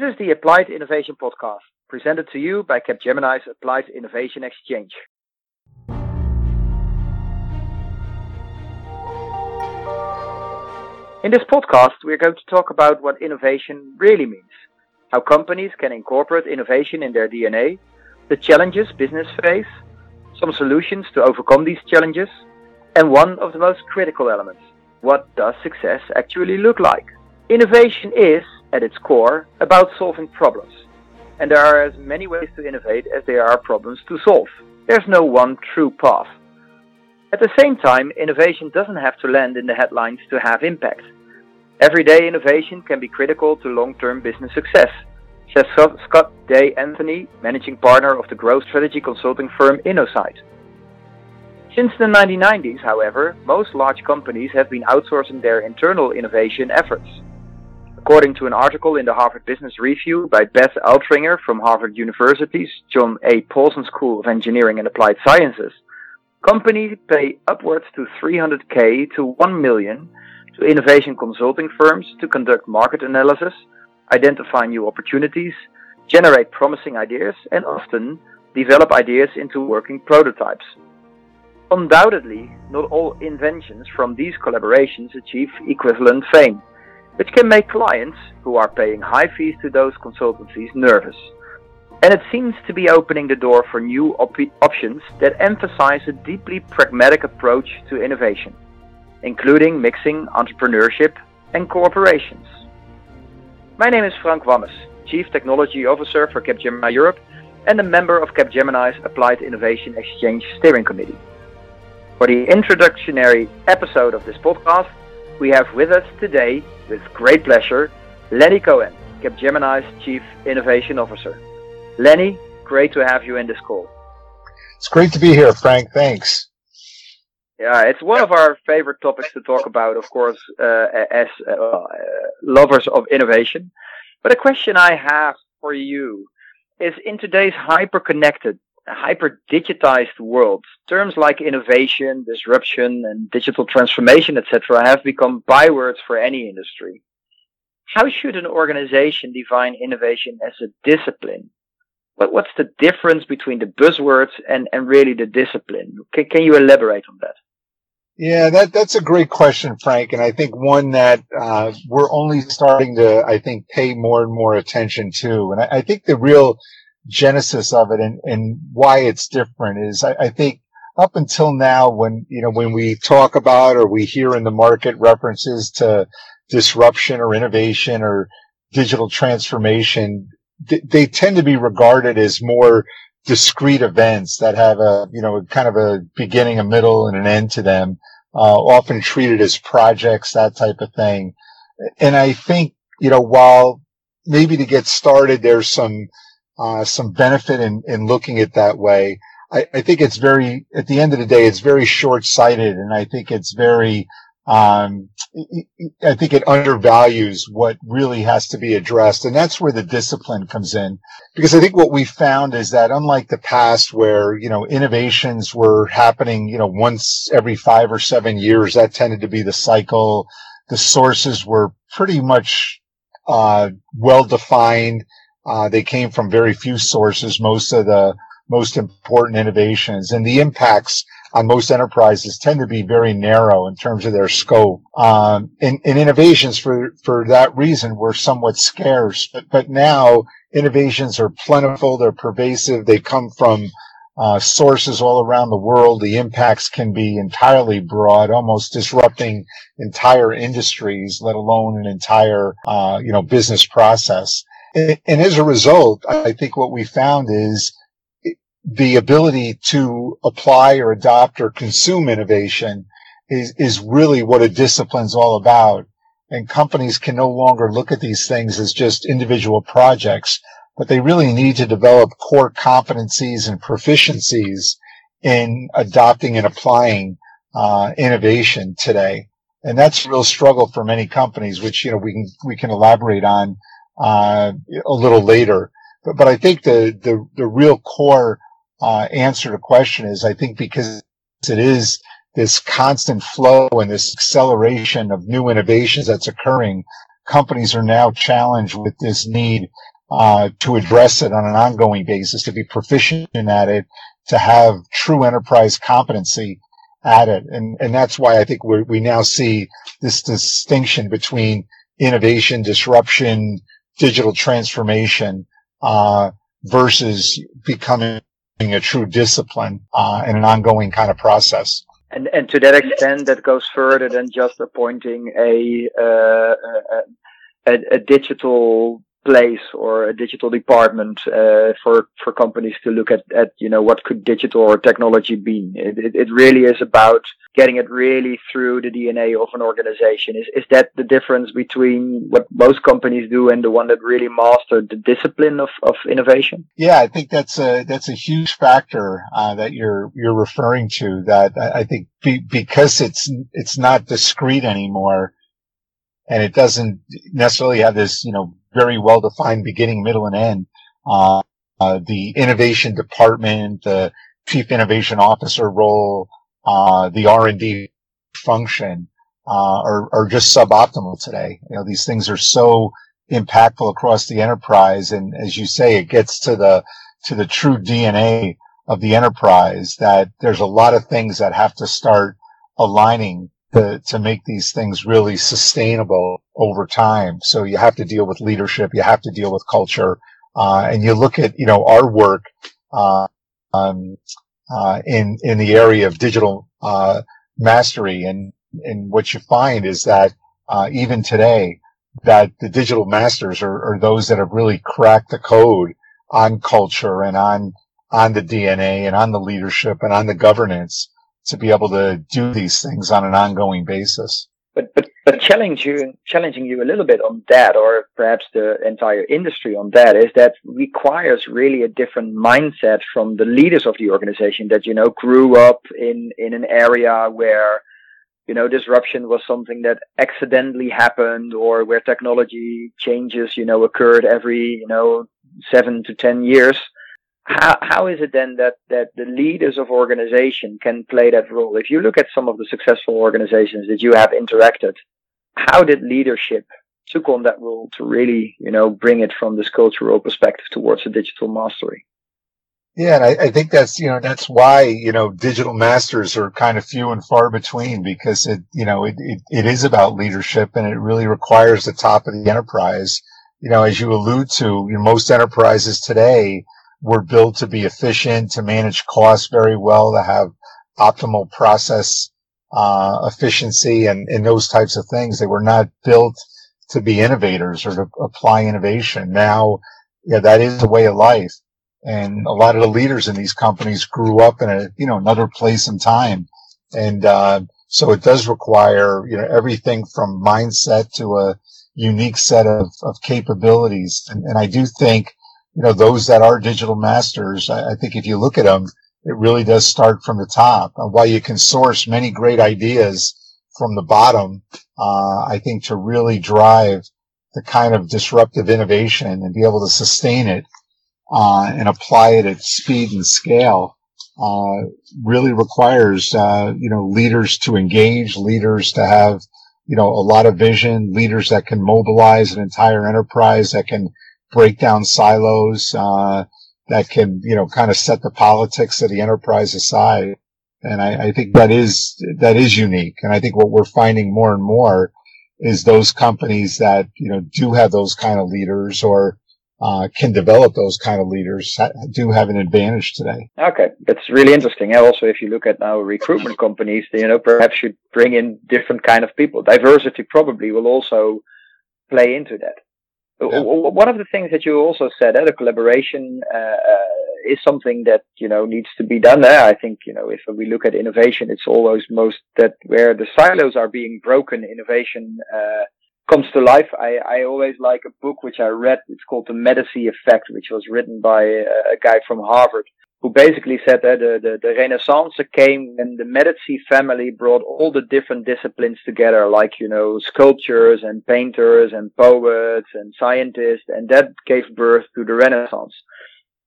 This is the Applied Innovation Podcast, presented to you by Capgemini's Applied Innovation Exchange. In this podcast, we are going to talk about what innovation really means, how companies can incorporate innovation in their DNA, the challenges business face, some solutions to overcome these challenges, and one of the most critical elements, what does success actually look like? Innovation is, at its core, about solving problems. And there are as many ways to innovate as there are problems to solve. There's no one true path. At the same time, innovation doesn't have to land in the headlines to have impact. Everyday innovation can be critical to long-term business success, says Scott Day Anthony, managing partner of the growth strategy consulting firm InnoSight. Since the 1990s, however, most large companies have been outsourcing their internal innovation efforts. According to an article in the Harvard Business Review by Beth Altringer from Harvard University's John A. Paulson School of Engineering and Applied Sciences, companies pay upwards to $300,000 to $1 million to innovation consulting firms to conduct market analysis, identify new opportunities, generate promising ideas, and often develop ideas into working prototypes. Undoubtedly, not all inventions from these collaborations achieve equivalent fame, which can make clients, who are paying high fees to those consultancies, nervous. And it seems to be opening the door for new options that emphasize a deeply pragmatic approach to innovation, including mixing entrepreneurship and corporations. My name is Frank Wammes, Chief Technology Officer for Capgemini Europe and a member of Capgemini's Applied Innovation Exchange Steering Committee. For the introductionary episode of this podcast, we have with us today, with great pleasure, Lenny Cohen, Capgemini's Chief Innovation Officer. Lenny, great to have you in this call. It's great to be here, Frank. Thanks. Yeah, it's one of our favorite topics to talk about, of course, as lovers of innovation. But a question I have for you is, in today's hyper-connected, hyper-digitized world, terms like innovation, disruption, and digital transformation, etc., have become bywords for any industry. How should an organization define innovation as a discipline? What's the difference between the buzzwords and really the discipline? Can you elaborate on that? Yeah, that's a great question, Frank, and I think one that we're only starting to, I think, pay more and more attention to. And I think the real genesis of it and why it's different is I think up until now, when we talk about or we hear in the market references to disruption or innovation or digital transformation, they tend to be regarded as more discrete events that have a kind of a beginning, a middle, and an end to them, often treated as projects, that type of thing. And I think, while maybe to get started, there's some benefit in looking at that way, I think it's very, at the end of the day, it's very short-sighted, and I think it's very, I think it undervalues what really has to be addressed. And that's where the discipline comes in, because I think what we found is that, unlike the past where, innovations were happening, once every 5 or 7 years, that tended to be the cycle. The sources were pretty much, well-defined. They came from very few sources, most of the most important innovations, and the impacts on most enterprises tend to be very narrow in terms of their scope. And innovations for that reason were somewhat scarce, but now innovations are plentiful, they're pervasive, they come from sources all around the world. The impacts can be entirely broad, almost disrupting entire industries, let alone an entire, business process. And as a result, I think what we found is the ability to apply or adopt or consume innovation is really what a discipline's all about. And companies can no longer look at these things as just individual projects, but they really need to develop core competencies and proficiencies in adopting and applying innovation today. And that's a real struggle for many companies, which, we can elaborate on a little later. But I think the real core answer to the question is, I think, because it is this constant flow and this acceleration of new innovations that's occurring, companies are now challenged with this need to address it on an ongoing basis, to be proficient at it, to have true enterprise competency at it. And that's why I think we now see this distinction between innovation, disruption, digital transformation, versus becoming a true discipline, and an ongoing kind of process. And to that extent, that goes further than just appointing a digital place or a digital department for companies to look at what could digital or technology be. It really is about getting it really through the DNA of an organization. Is that the difference between what most companies do and the one that really mastered the discipline of innovation? Yeah, I think that's a huge factor that you're referring to. That I think because it's not discrete anymore, and it doesn't necessarily have this very well-defined beginning, middle, and end. The innovation department, the chief innovation officer role, the R&D function, are just suboptimal today. These things are so impactful across the enterprise. And as you say, it gets to the true DNA of the enterprise, that there's a lot of things that have to start aligning to make these things really sustainable over time. So you have to deal with leadership, you have to deal with culture, and you look at our work in the area of digital mastery, and what you find is that even today, that the digital masters are those that have really cracked the code on culture and on the DNA and on the leadership and on the governance, to be able to do these things on an ongoing basis. But challenging you a little bit on that, or perhaps the entire industry on that, is that requires really a different mindset from the leaders of the organization that, grew up in an area where, disruption was something that accidentally happened, or where technology changes, occurred every, 7 to 10 years. How is it then that the leaders of organization can play that role? If you look at some of the successful organizations that you have interacted, how did leadership took on that role to really, bring it from this cultural perspective towards a digital mastery? Yeah, and I think that's, that's why, digital masters are kind of few and far between, because it is about leadership, and it really requires the top of the enterprise. As you allude to, most enterprises today were built to be efficient, to manage costs very well, to have optimal process efficiency and those types of things. They were not built to be innovators or to apply innovation. Now, that is the way of life. And a lot of the leaders in these companies grew up in a, another place and time. And so it does require, everything from mindset to a unique set of capabilities. And I do think, those that are digital masters, I think if you look at them, it really does start from the top. And while you can source many great ideas from the bottom, I think to really drive the kind of disruptive innovation and be able to sustain it, and apply it at speed and scale, really requires, leaders to engage, leaders to have, a lot of vision, leaders that can mobilize an entire enterprise, that can break down silos, that can, kind of set the politics of the enterprise aside. And I think that is unique. And I think what we're finding more and more is those companies that, do have those kind of leaders, or can develop those kind of leaders, do have an advantage today. Okay. That's really interesting. And also, if you look at now recruitment companies, perhaps you bring in different kind of people. Diversity probably will also play into that. Yeah. One of the things that you also said, the collaboration is something that, needs to be done there. I think, if we look at innovation, it's always most that where the silos are being broken, innovation comes to life. I always like a book which I read. It's called The Medici Effect, which was written by a guy from Harvard, who basically said that the Renaissance came when the Medici family brought all the different disciplines together, like, sculptors and painters and poets and scientists, and that gave birth to the Renaissance.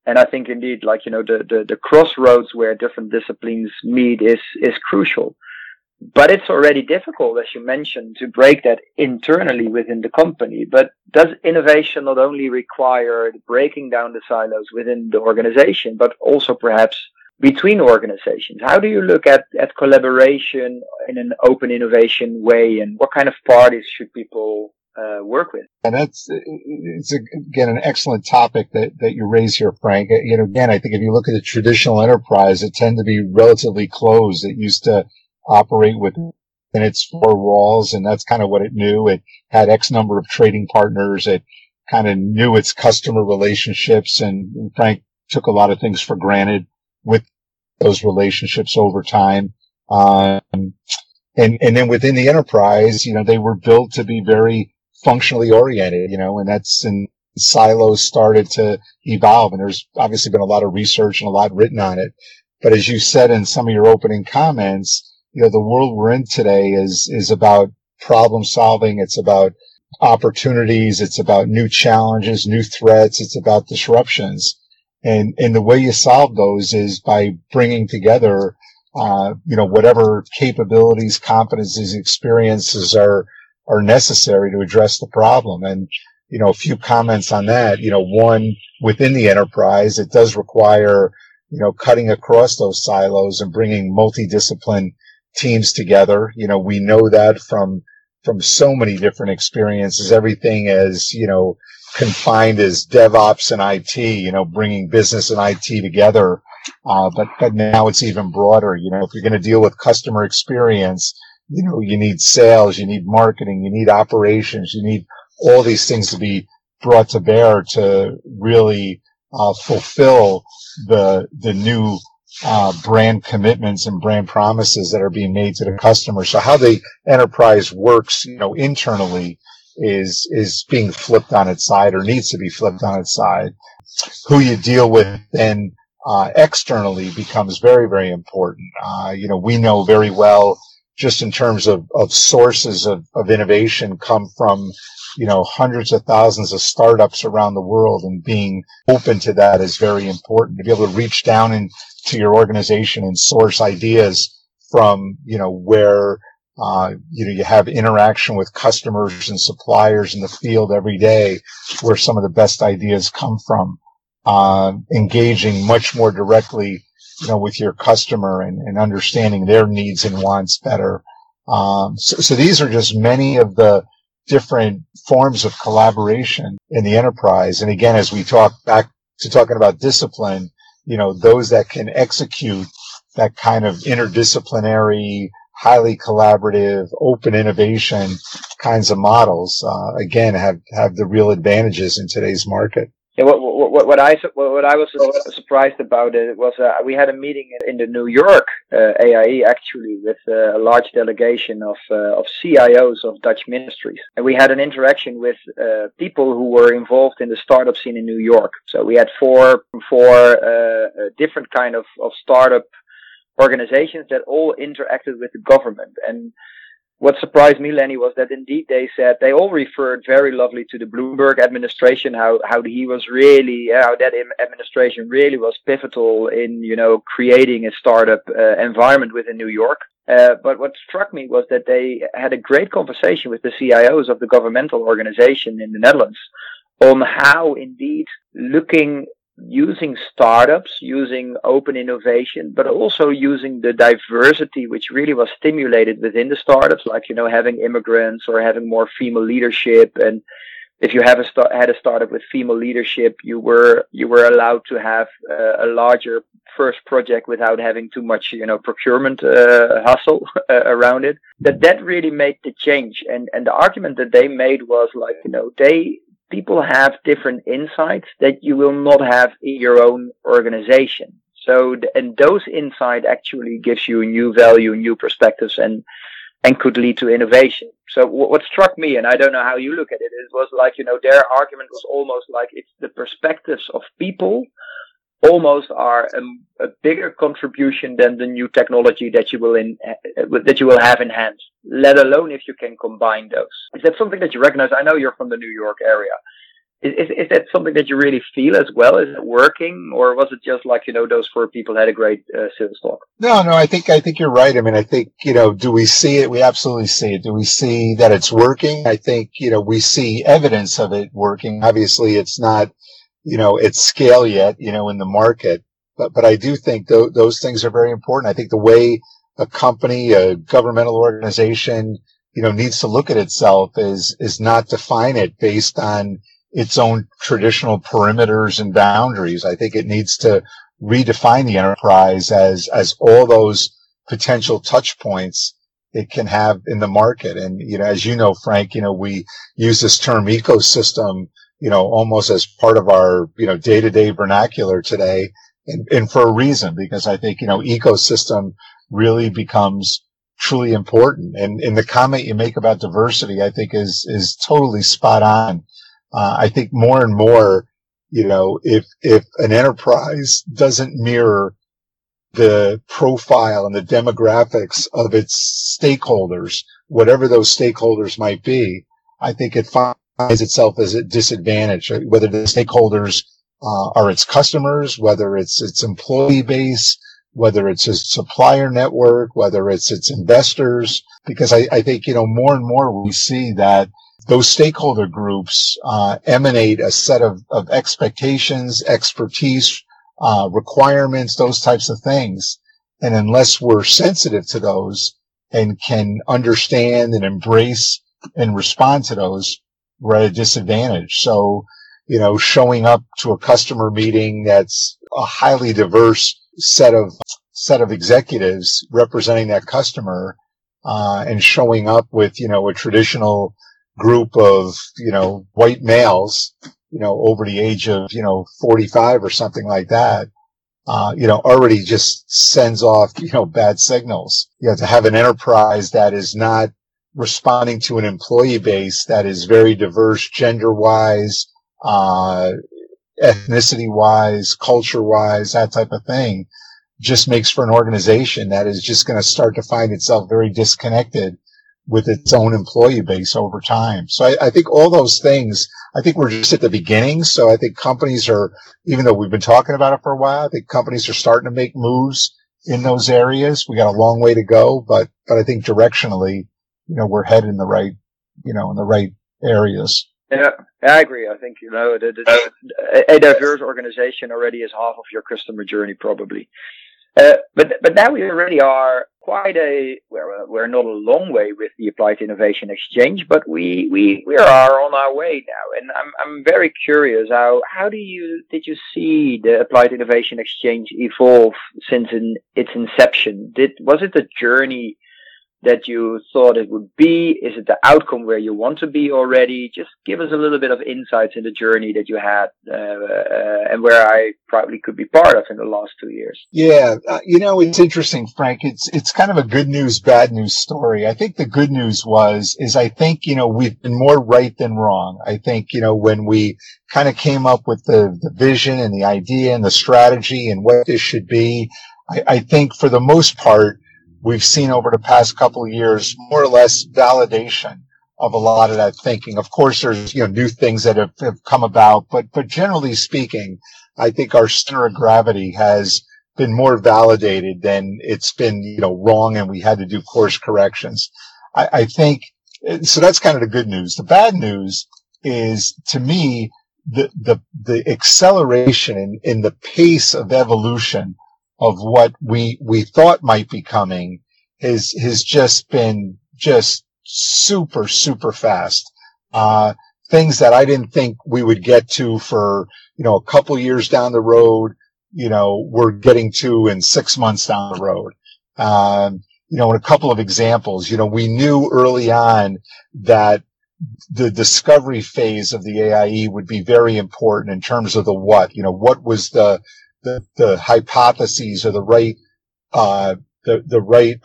And I think indeed, the crossroads where different disciplines meet is crucial. But it's already difficult, as you mentioned, to break that internally within the company. But does innovation not only require breaking down the silos within the organization, but also perhaps between organizations? How do you look at collaboration in an open innovation way, and what kind of parties should people work with? And it's again an excellent topic that you raise here, Frank. You know, again, I think if you look at the traditional enterprise, it tend to be relatively closed. It used to operate within its four walls, and that's kind of what it knew. It had X number of trading partners. It kind of knew its customer relationships, and Frank took a lot of things for granted with those relationships over time. And then within the enterprise, you know, they were built to be very functionally oriented, you know, and silos started to evolve. And there's obviously been a lot of research and a lot written on it. But as you said in some of your opening comments, you know, the world we're in today is about problem solving. It's about opportunities. It's about new challenges, new threats. It's about disruptions. And the way you solve those is by bringing together, you know, whatever capabilities, competencies, experiences are necessary to address the problem. And, you know, a few comments on that. You know, one, within the enterprise, it does require, you know, cutting across those silos and bringing multidiscipline teams together. You know, we know that from so many different experiences, everything as, you know, confined as DevOps and IT, you know, bringing business and IT together. But now it's even broader. You know, if you're going to deal with customer experience, you know, you need sales, you need marketing, you need operations, you need all these things to be brought to bear to really fulfill the new brand commitments and brand promises that are being made to the customer. So how the enterprise works, you know, internally is being flipped on its side, or needs to be flipped on its side. Who you deal with then externally becomes very, very important. You know, we know very well, just in terms of sources of innovation, come from, you know, hundreds of thousands of startups around the world, and being open to that is very important, to be able to reach down into your organization and source ideas from, you know, where, you know, you have interaction with customers and suppliers in the field every day, where some of the best ideas come from. Engaging much more directly, you know, with your customer and understanding their needs and wants better. So these are just many of the different forms of collaboration in the enterprise. And again, as we talk back to talking about discipline, you know, those that can execute that kind of interdisciplinary, highly collaborative, open innovation kinds of models, again, have the real advantages in today's market. Yeah, what I was surprised about it was we had a meeting in the New York AIE actually with a large delegation of CIOs of Dutch ministries, and we had an interaction with people who were involved in the startup scene in New York. So we had four different kind of startup organizations that all interacted with the government. And what surprised me, Lenny, was that indeed they said they all referred very lovely to the Bloomberg administration, how that administration really was pivotal in, you know, creating a startup environment within New York. But what struck me was that they had a great conversation with the CIOs of the governmental organization in the Netherlands on how indeed using startups, using open innovation, but also using the diversity which really was stimulated within the startups, like, you know, having immigrants or having more female leadership. And if you had a startup with female leadership, you were allowed to have a larger first project without having too much, you know, procurement hustle around it. That really made the change. And the argument that they made was like, you know, people have different insights that you will not have in your own organization. So, and those insights actually gives you new value, new perspectives, and could lead to innovation. So what struck me, and I don't know how you look at it, it was like, you know, their argument was almost like it's the perspectives of people almost are a bigger contribution than the new technology that you will have in hand, let alone if you can combine those. Is that something that you recognize? I know you're from the New York area. Is that something that you really feel as well? Is it working, or was it just like, you know, those four people had a great sales talk? No, I think you're right. I mean, I think, you know, do we see it? We absolutely see it. Do we see that it's working? I think, you know, we see evidence of it working. Obviously, it's not, you know, at scale yet, you know, in the market. But I do think those things are very important. I think the way a company, a governmental organization, you know, needs to look at itself is not define it based on its own traditional perimeters and boundaries. I think it needs to redefine the enterprise as all those potential touch points it can have in the market. And, you know, as you know, Frank, you know, we use this term ecosystem, you know, almost as part of our, you know, day-to-day vernacular today. And for a reason, because I think, you know, ecosystem really becomes truly important. And the comment you make about diversity, I think is totally spot on. I think more and more, you know, if an enterprise doesn't mirror the profile and the demographics of its stakeholders, whatever those stakeholders might be, I think it finds itself as a disadvantage, whether the stakeholders are its customers, whether it's its employee base, whether it's its supplier network, whether it's its investors, because I think, you know, more and more we see that those stakeholder groups emanate a set of expectations, expertise, requirements, those types of things. And unless we're sensitive to those and can understand and embrace and respond to those, we're at a disadvantage. So, you know, showing up to a customer meeting that's a highly diverse set of executives representing that customer, and showing up with, you know, a traditional group of, you know, white males, you know, over the age of, you know, 45 or something like that, you know, already just sends off, you know, bad signals. You have to have an enterprise that is not responding to an employee base that is very diverse gender-wise, ethnicity-wise, culture-wise, that type of thing, just makes for an organization that is just going to start to find itself very disconnected with its own employee base over time. So I think all those things, I think we're just at the beginning. So I think companies are, even though we've been talking about it for a while, I think companies are starting to make moves in those areas. We got a long way to go, but I think directionally, you know, we're headed in the right, you know, in the right areas. Yeah, I agree. I think, you know, a diverse organization already is half of your customer journey probably. But now we already are we're not a long way with the Applied Innovation Exchange, but we are on our way now. And I'm very curious, how did you see the Applied Innovation Exchange evolve since its inception? Was it the journey that you thought it would be? Is it the outcome where you want to be already? Just give us a little bit of insights in the journey that you had and where I probably could be part of in the last 2 years. Yeah, you know, it's interesting, Frank. It's kind of a good news, bad news story. I think the good news is I think, you know, we've been more right than wrong. I think, you know, when we kind of came up with the vision and the idea and the strategy and what this should be, I think for the most part, we've seen over the past couple of years, more or less validation of a lot of that thinking. Of course, there's, you know, new things that have come about, but generally speaking, I think our center of gravity has been more validated than it's been, you know, wrong and we had to do course corrections. I think, so that's kind of the good news. The bad news is, to me, the acceleration in the pace of evolution of what we thought might be coming has just been just super, super fast. Things that I didn't think we would get to for, you know, a couple years down the road, you know, we're getting to in 6 months down the road. You know, in a couple of examples, you know, we knew early on that the discovery phase of the AIE would be very important in terms of the what, you know, what was the hypotheses or the right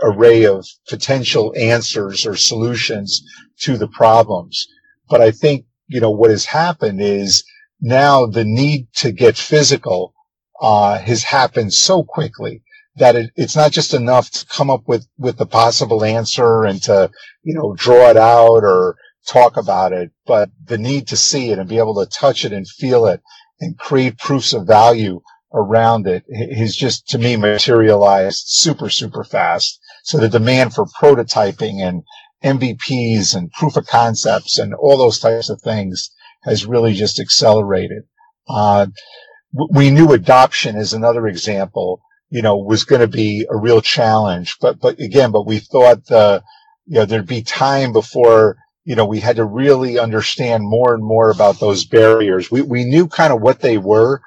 array of potential answers or solutions to the problems. But I think, you know, what has happened is now the need to get physical, has happened so quickly that it's not just enough to come up with the possible answer and to, you know, draw it out or talk about it, but the need to see it and be able to touch it and feel it and create proofs of value around it has just, to me, materialized super, super fast. So the demand for prototyping and MVPs and proof of concepts and all those types of things has really just accelerated. We knew adoption is another example, you know, was going to be a real challenge. But we thought, there'd be time before, you know, we had to really understand more and more about those barriers. We knew kind of what they were,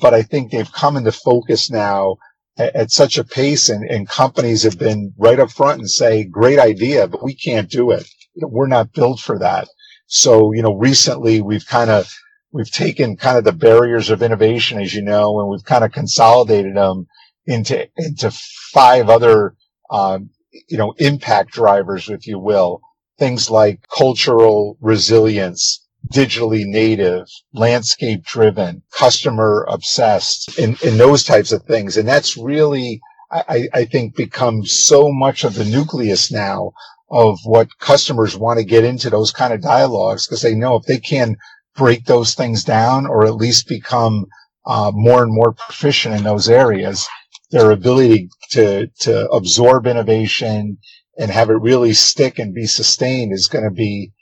but I think they've come into focus now at such a pace, and companies have been right up front and say, great idea, but we can't do it. We're not built for that. So, you know, recently we've taken kind of the barriers of innovation, as you know, and we've kind of consolidated them into five other, impact drivers, if you will. Things like cultural resilience, digitally native, landscape driven, customer obsessed, and those types of things. And that's really, I think, become so much of the nucleus now of what customers want to get into those kind of dialogues, because they know if they can break those things down or at least become more and more proficient in those areas, their ability to absorb innovation and have it really stick and be sustained is going to be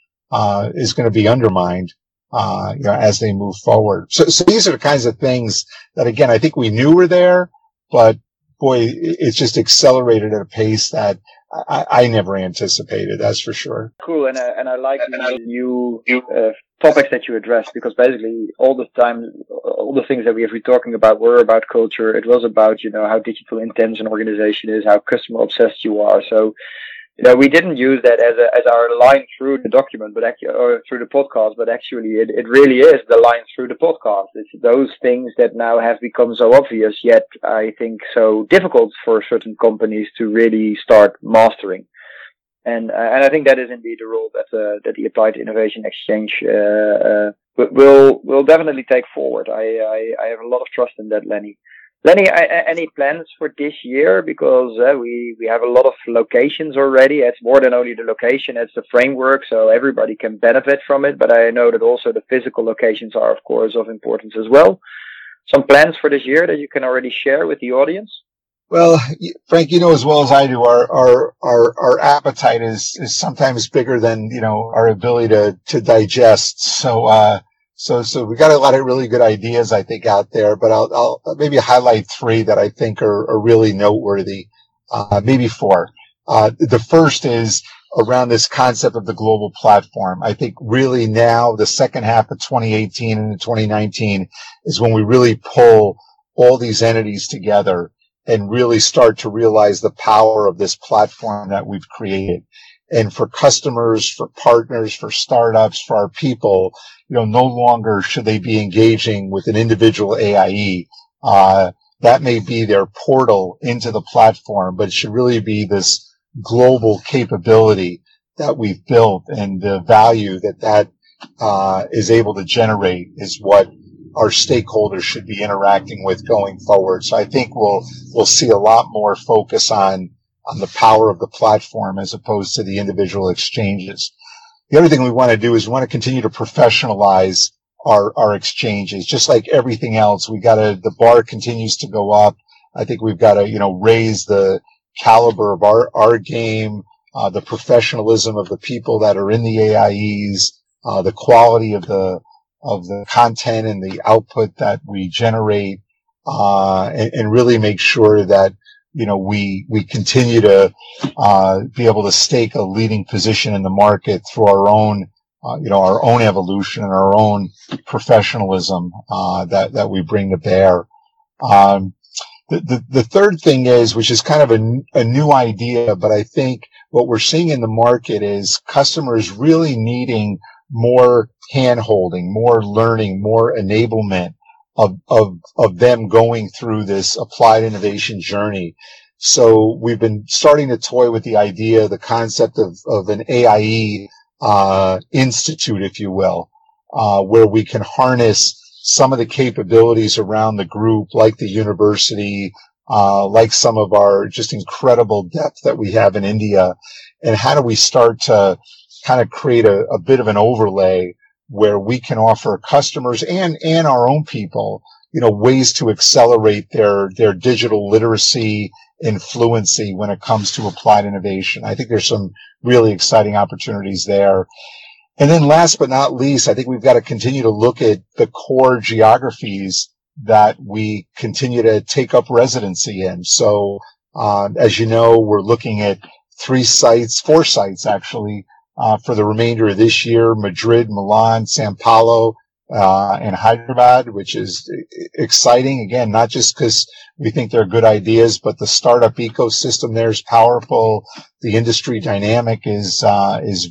undermined, as they move forward. So these are the kinds of things that, again, I think we knew were there, but boy, it's just accelerated at a pace that I never anticipated. That's for sure. Cool. And I like the new topics that you addressed, because basically all the things that we have been talking about were about culture. It was about, you know, how digital intense an organization is, how customer obsessed you are. So, you know, we didn't use that as our line through the document, but actually, or through the podcast, but actually it really is the line through the podcast. It's those things that now have become so obvious, yet I think so difficult for certain companies to really start mastering. And I think that is indeed a role that the Applied Innovation Exchange, will definitely take forward. I have a lot of trust in that, Lenny. Lenny, any plans for this year? Because we have a lot of locations already. It's more than only the location, it's the framework, so everybody can benefit from it. But I know that also the physical locations are, of course, of importance as well. Some plans for this year that you can already share with the audience? Well, Frank, you know as well as I do, our appetite is sometimes bigger than, you know, our ability to digest. So we got a lot of really good ideas, I think, out there, but I'll maybe highlight three that I think are really noteworthy, maybe four. The first is around this concept of the global platform. I think really now the second half of 2018 and 2019 is when we really pull all these entities together and really start to realize the power of this platform that we've created. And for customers, for partners, for startups, for our people, you know, no longer should they be engaging with an individual AIE. That may be their portal into the platform, but it should really be this global capability that we've built, and the value that is able to generate is what our stakeholders should be interacting with going forward. So I think we'll see a lot more focus on the power of the platform as opposed to the individual exchanges. The other thing we want to do is we want to continue to professionalize our exchanges. Just like everything else, the bar continues to go up. I think we've got to, you know, raise the caliber of our game, the professionalism of the people that are in the AIEs, the quality of the content and the output that we generate, and really make sure that, you know, we continue to be able to stake a leading position in the market through our own, our own evolution and our own professionalism that we bring to bear. The third thing is, which is kind of a new idea, but I think what we're seeing in the market is customers really needing more hand-holding, more learning, more enablement of them going through this applied innovation journey. So we've been starting to toy with the idea, the concept of an AIE institute, if you will, where we can harness some of the capabilities around the group, like the university, like some of our just incredible depth that we have in India. And how do we start to kind of create a bit of an overlay where we can offer customers and our own people, you know, ways to accelerate their digital literacy and fluency when it comes to applied innovation. I think there's some really exciting opportunities there. And then last but not least, I think we've got to continue to look at the core geographies that we continue to take up residency in. So, as you know, we're looking at four sites actually, for the remainder of this year: Madrid, Milan, São Paulo, and Hyderabad, which is exciting. Again, not just because we think they're good ideas, but the startup ecosystem there is powerful. The industry dynamic is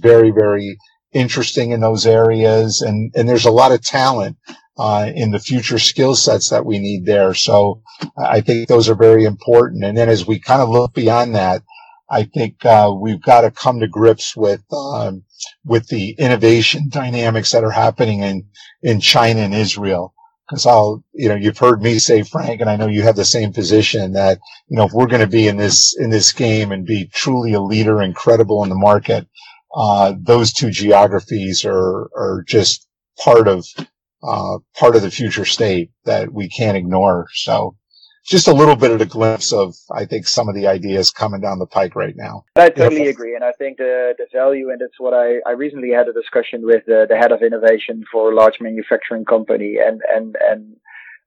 very, very interesting in those areas. And there's a lot of talent, in the future skill sets that we need there. So I think those are very important. And then as we kind of look beyond that, I think we've got to come to grips with the innovation dynamics that are happening in China and Israel. Because you've heard me say, Frank, and I know you have the same position, that if we're going to be in this game and be truly a leader and credible in the market, those two geographies are just part of the future state that we can't ignore. So, just a little bit of a glimpse of, I think, some of the ideas coming down the pike right now. I totally agree. And I think the value, and that's what I recently had a discussion with the head of innovation for a large manufacturing company. And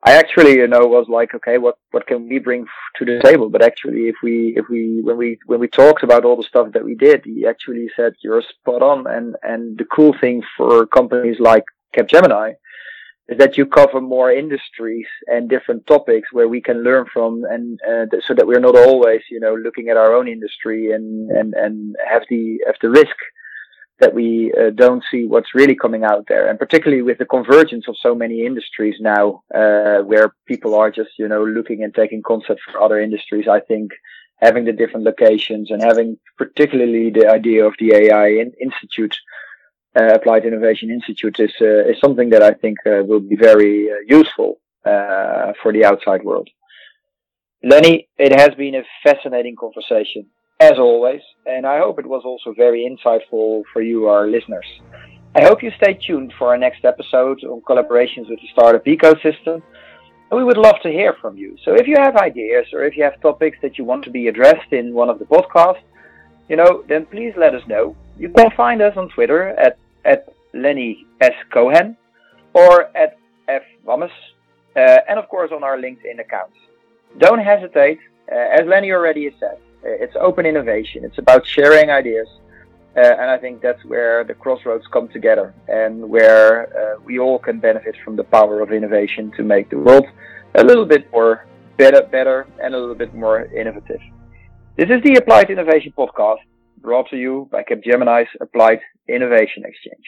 I actually, was like, okay, what can we bring to the table? But actually, when we talked about all the stuff that we did, he actually said, you're spot on. And the cool thing for companies like Capgemini is that you cover more industries and different topics where we can learn from, and so that we're not always, looking at our own industry and have the risk that we don't see what's really coming out there. And particularly with the convergence of so many industries now, where people are just, looking and taking concepts from other industries, I think having the different locations and having particularly the idea of the AI Institute, Applied Innovation Institute, is something that I think will be very useful for the outside world. Lenny, it has been a fascinating conversation, as always, and I hope it was also very insightful for you, our listeners. I hope you stay tuned for our next episode on collaborations with the startup ecosystem, and we would love to hear from you. So if you have ideas or if you have topics that you want to be addressed in one of the podcasts, then please let us know. You can find us on Twitter at Lenny S. Cohen or at F. Wammes, and of course on our LinkedIn accounts. Don't hesitate. As Lenny already has said, it's open innovation. It's about sharing ideas. And I think that's where the crossroads come together and where we all can benefit from the power of innovation to make the world a little bit more better and a little bit more innovative. This is the Applied Innovation Podcast, brought to you by Capgemini's Applied Innovation Exchange.